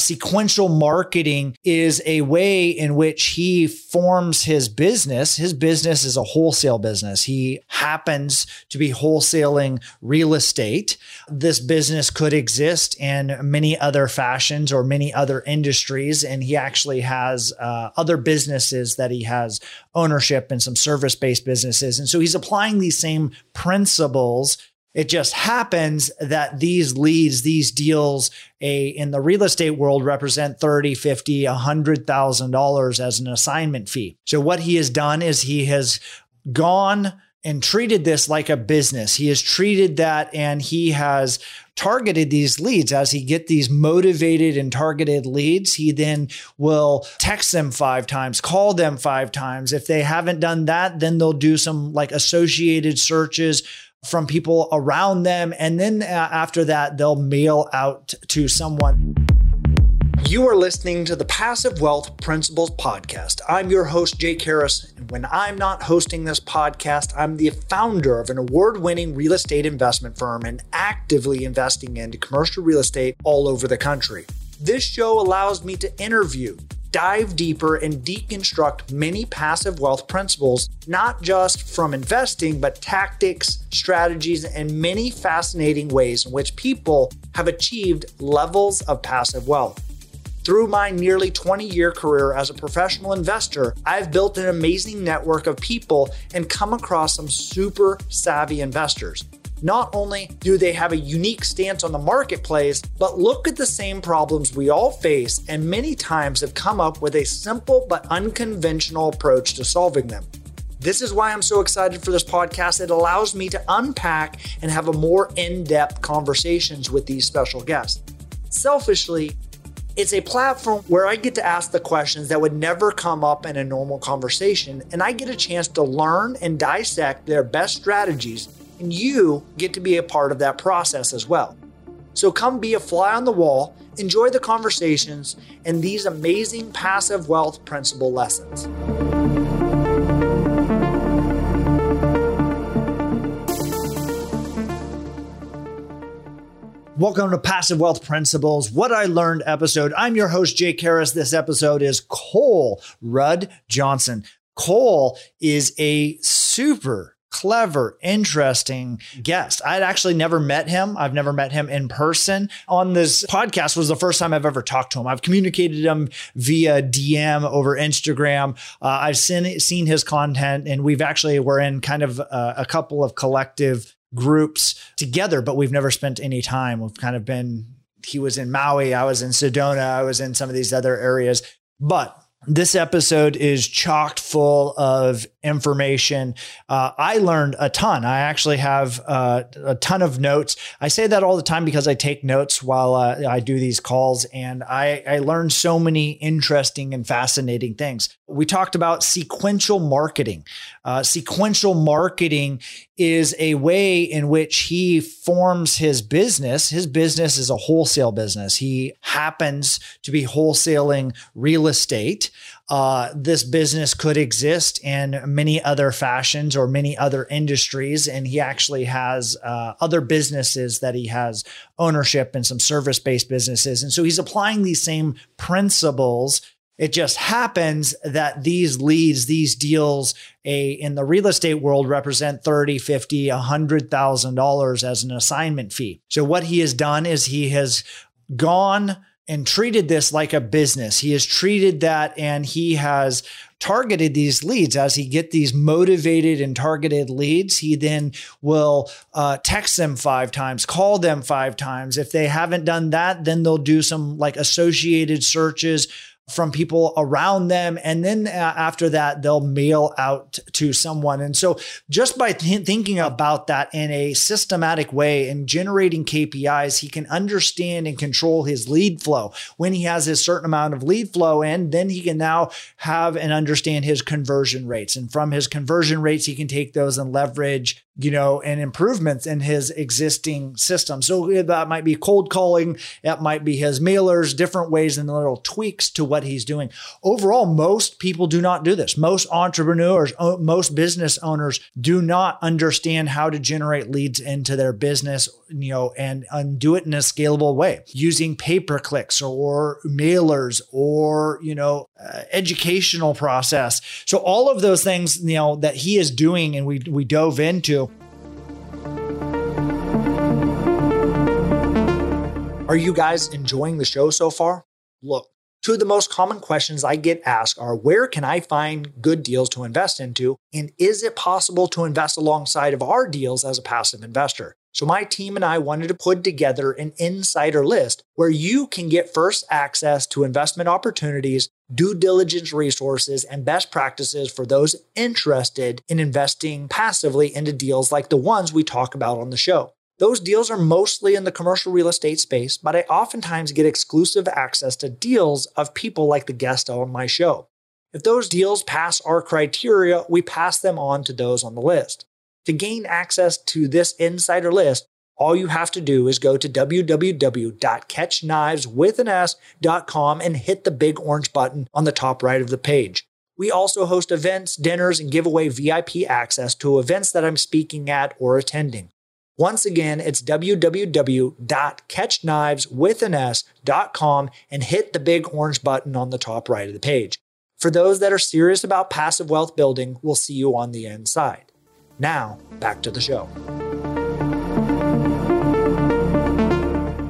sequential marketing is a way in which he forms his business. His business is a wholesale business. He happens to be wholesaling real estate. This business could exist in many other fashions or many other industries. And he actually has other businesses that he has ownership and some service-based businesses. And so he's applying these same principles. It just happens that these leads, these deals in the real estate world represent $30,000, $50,000, $100,000 as an assignment fee. So what he has done is he has gone and treated this like a business. He has treated that, and he has targeted these leads. As he get these motivated and targeted leads, he then will text them 5 times, call them 5 times. If they haven't done that, then they'll do some like associated searches from people around them. And then after that, they'll mail out to someone. You are listening to the Passive Wealth Principles Podcast. I'm your host, Jake Harris. And when I'm not hosting this podcast, I'm the founder of an award-winning real estate investment firm and actively investing into commercial real estate all over the country. This show allows me to interview, dive deeper, and deconstruct many passive wealth principles, not just from investing, but tactics, strategies, and many fascinating ways in which people have achieved levels of passive wealth. Through my nearly 20-year career as a professional investor, I've built an amazing network of people and come across some super savvy investors. Not only do they have a unique stance on the marketplace, but look at the same problems we all face and many times have come up with a simple but unconventional approach to solving them. This is why I'm so excited for this podcast. It allows me to unpack and have a more in-depth conversations with these special guests. Selfishly, it's a platform where I get to ask the questions that would never come up in a normal conversation, and I get a chance to learn and dissect their best strategies, and you get to be a part of that process as well. So come be a fly on the wall, enjoy the conversations and these amazing passive wealth principle lessons. Welcome to Passive Wealth Principles, What I Learned episode. I'm your host, Jake Harris. This episode is Cole Ruud Johnson. Cole is a super clever, interesting guest. I'd actually never met him. I've never met him in person. On this podcast was the first time I've ever talked to him. I've communicated him via DM over Instagram. I've seen his content, and we're in kind of a couple of collective groups together, but we've never spent any time. We've kind of been, he was in Maui, I was in Sedona, I was in some of these other areas, but this episode is chocked full of information. I learned a ton. I actually have a ton of notes. I say that all the time because I take notes while I do these calls, and I learned so many interesting and fascinating things. We talked about sequential marketing. Sequential marketing is a way in which he forms his business. His business is a wholesale business. He happens to be wholesaling real estate. This business could exist in many other fashions or many other industries. And he actually has other businesses that he has ownership and some service-based businesses. And so he's applying these same principles. It just happens that these leads, these deals in the real estate world represent $30,000, $50,000, $100,000 as an assignment fee. So what he has done is he has gone and treated this like a business. He has treated that, and he has targeted these leads. As he get these motivated and targeted leads, he then will text them 5 times, call them 5 times. If they haven't done that, then they'll do some like associated searches from people around them. And then after that, they'll mail out to someone. And so just by thinking about that in a systematic way and generating KPIs, he can understand and control his lead flow. When he has a certain amount of lead flow in, then he can now have and understand his conversion rates. And from his conversion rates, he can take those and leverage you know, and improvements in his existing system. So that might be cold calling. That might be his mailers, different ways and little tweaks to what he's doing. Overall, most people do not do this. Most entrepreneurs, most business owners do not understand how to generate leads into their business, you know, and do it in a scalable way using pay-per-clicks or mailers or, you know, educational process. So all of those things, you know, that he is doing and we dove into. Are you guys enjoying the show so far? Look, two of the most common questions I get asked are, where can I find good deals to invest into? And is it possible to invest alongside of our deals as a passive investor? So my team and I wanted to put together an insider list where you can get first access to investment opportunities, due diligence resources, and best practices for those interested in investing passively into deals like the ones we talk about on the show. Those deals are mostly in the commercial real estate space, but I oftentimes get exclusive access to deals of people like the guest on my show. If those deals pass our criteria, we pass them on to those on the list. To gain access to this insider list, all you have to do is go to www.catchkniveswithans.com and hit the big orange button on the top right of the page. We also host events, dinners, and give away VIP access to events that I'm speaking at or attending. Once again, it's www.catchkniveswithans.com and hit the big orange button on the top right of the page. For those that are serious about passive wealth building, we'll see you on the inside. Now, back to the show.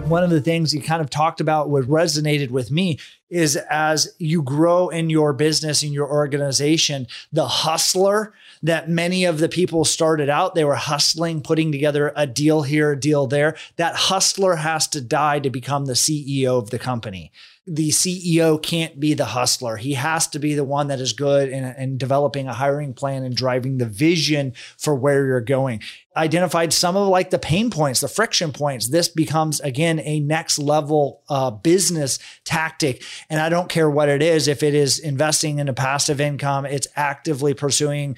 One of the things he kind of talked about, what resonated with me, is as you grow in your business, in your organization, the hustler that many of the people started out, they were hustling, putting together a deal here, a deal there. That hustler has to die to become the CEO of the company. The CEO can't be the hustler. He has to be the one that is good in developing a hiring plan and driving the vision for where you're going. Identified some of like the pain points, the friction points. This becomes, again, a next level business tactic. And I don't care what it is. If it is investing in a passive income, it's actively pursuing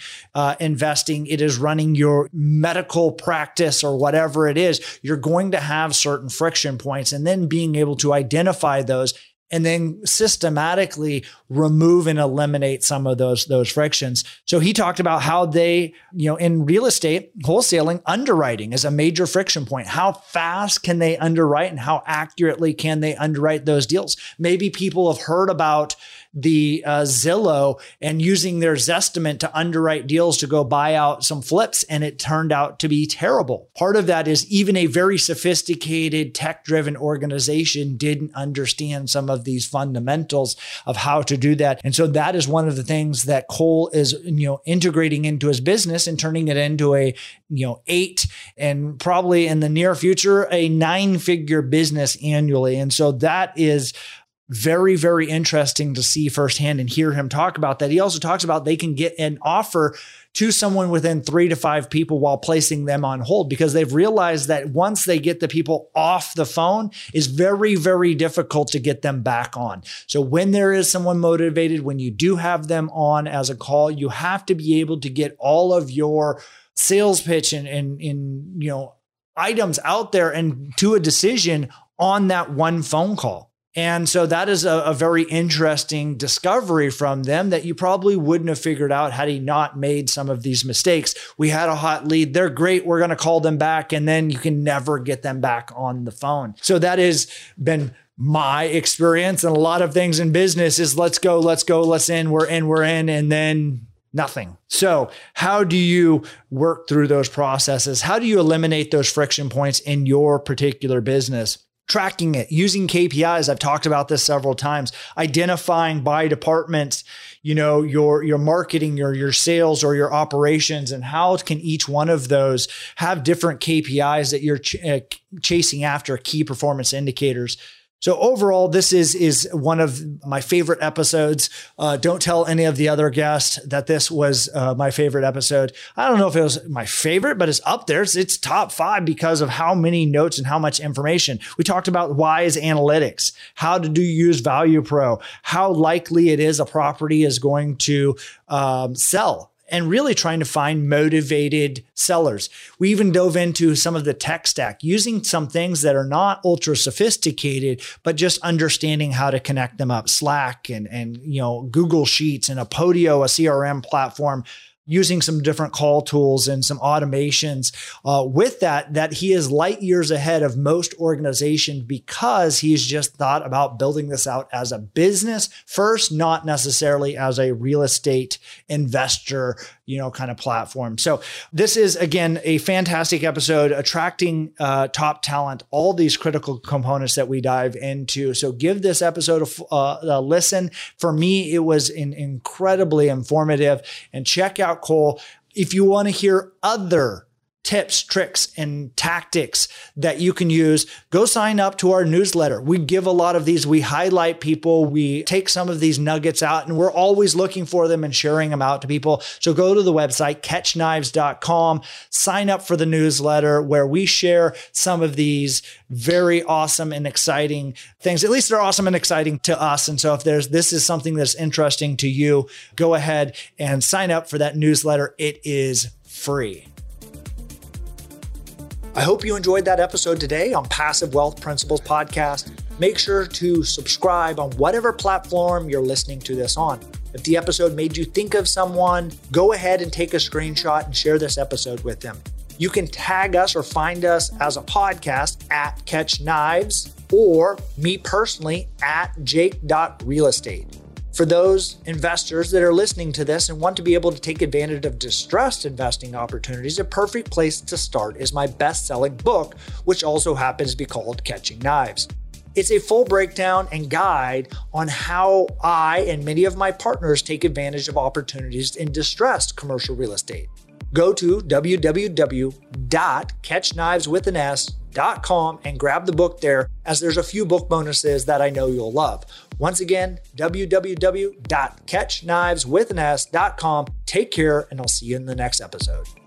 investing. It is running your medical practice or whatever it is. You're going to have certain friction points, and then being able to identify those and then systematically remove and eliminate some of those frictions. So he talked about how they, you know, in real estate, wholesaling, underwriting is a major friction point. How fast can they underwrite and how accurately can they underwrite those deals? Maybe people have heard about the Zillow and using their Zestimate to underwrite deals to go buy out some flips, and it turned out to be terrible. Part of that is even a very sophisticated tech-driven organization didn't understand some of these fundamentals of how to do that. And so that is one of the things that Cole is, you know, integrating into his business and turning it into a, you know, 8 and probably in the near future, a 9-figure business annually. And so that is very, very interesting to see firsthand and hear him talk about that. He also talks about they can get an offer to someone within 3 to 5 people while placing them on hold, because they've realized that once they get the people off the phone, it's very, very difficult to get them back on. So when there is someone motivated, when you do have them on as a call, you have to be able to get all of your sales pitch and you know, items out there and to a decision on that one phone call. And so that is a very interesting discovery from them that you probably wouldn't have figured out had he not made some of these mistakes. We had a hot lead. They're great. We're going to call them back. And then you can never get them back on the phone. So that has been my experience. And a lot of things in business is let's go, let's in, we're in, and then nothing. So how do you work through those processes? How do you eliminate those friction points in your particular business? Tracking it, using KPIs. I've talked about this several times. Identifying by departments, you know, your marketing, your sales, or your operations, and how can each one of those have different KPIs that you're chasing after, key performance indicators. So overall, this is one of my favorite episodes. Don't tell any of the other guests that this was my favorite episode. I don't know if it was my favorite, but it's up there. It's top 5 because of how many notes and how much information. We talked about wise analytics, how to use Value Pro, how likely it is a property is going to sell. and really trying to find motivated sellers. We even dove into some of the tech stack, using some things that are not ultra sophisticated, but just understanding how to connect them up. Slack and Google Sheets and a Podio, a CRM platform, using some different call tools and some automations. With that he is light years ahead of most organizations because he's just thought about building this out as a business first, not necessarily as a real estate investor, kind of platform. So this is, again, a fantastic episode, attracting top talent, all these critical components that we dive into. So give this episode a listen. For me, it was incredibly informative. And check out Cole if you want to hear other tips, tricks, and tactics that you can use. Go sign up to our newsletter. We give a lot of these. We highlight people. We take some of these nuggets out, and we're always looking for them and sharing them out to people. So go to the website, catchknives.com, sign up for the newsletter where we share some of these very awesome and exciting things. At least they're awesome and exciting to us. And so if this is something that's interesting to you, go ahead and sign up for that newsletter. It is free. I hope you enjoyed that episode today on Passive Wealth Principles Podcast. Make sure to subscribe on whatever platform you're listening to this on. If the episode made you think of someone, go ahead and take a screenshot and share this episode with them. You can tag us or find us as a podcast at Catch Knives, or me personally at jake.realestate. For those investors that are listening to this and want to be able to take advantage of distressed investing opportunities, a perfect place to start is my best-selling book, which also happens to be called Catching Knives. It's a full breakdown and guide on how I and many of my partners take advantage of opportunities in distressed commercial real estate. Go to www.catchkniveswithans.com and grab the book there, as there's a few book bonuses that I know you'll love. Once again, www.catchkniveswithans.com. Take care, and I'll see you in the next episode.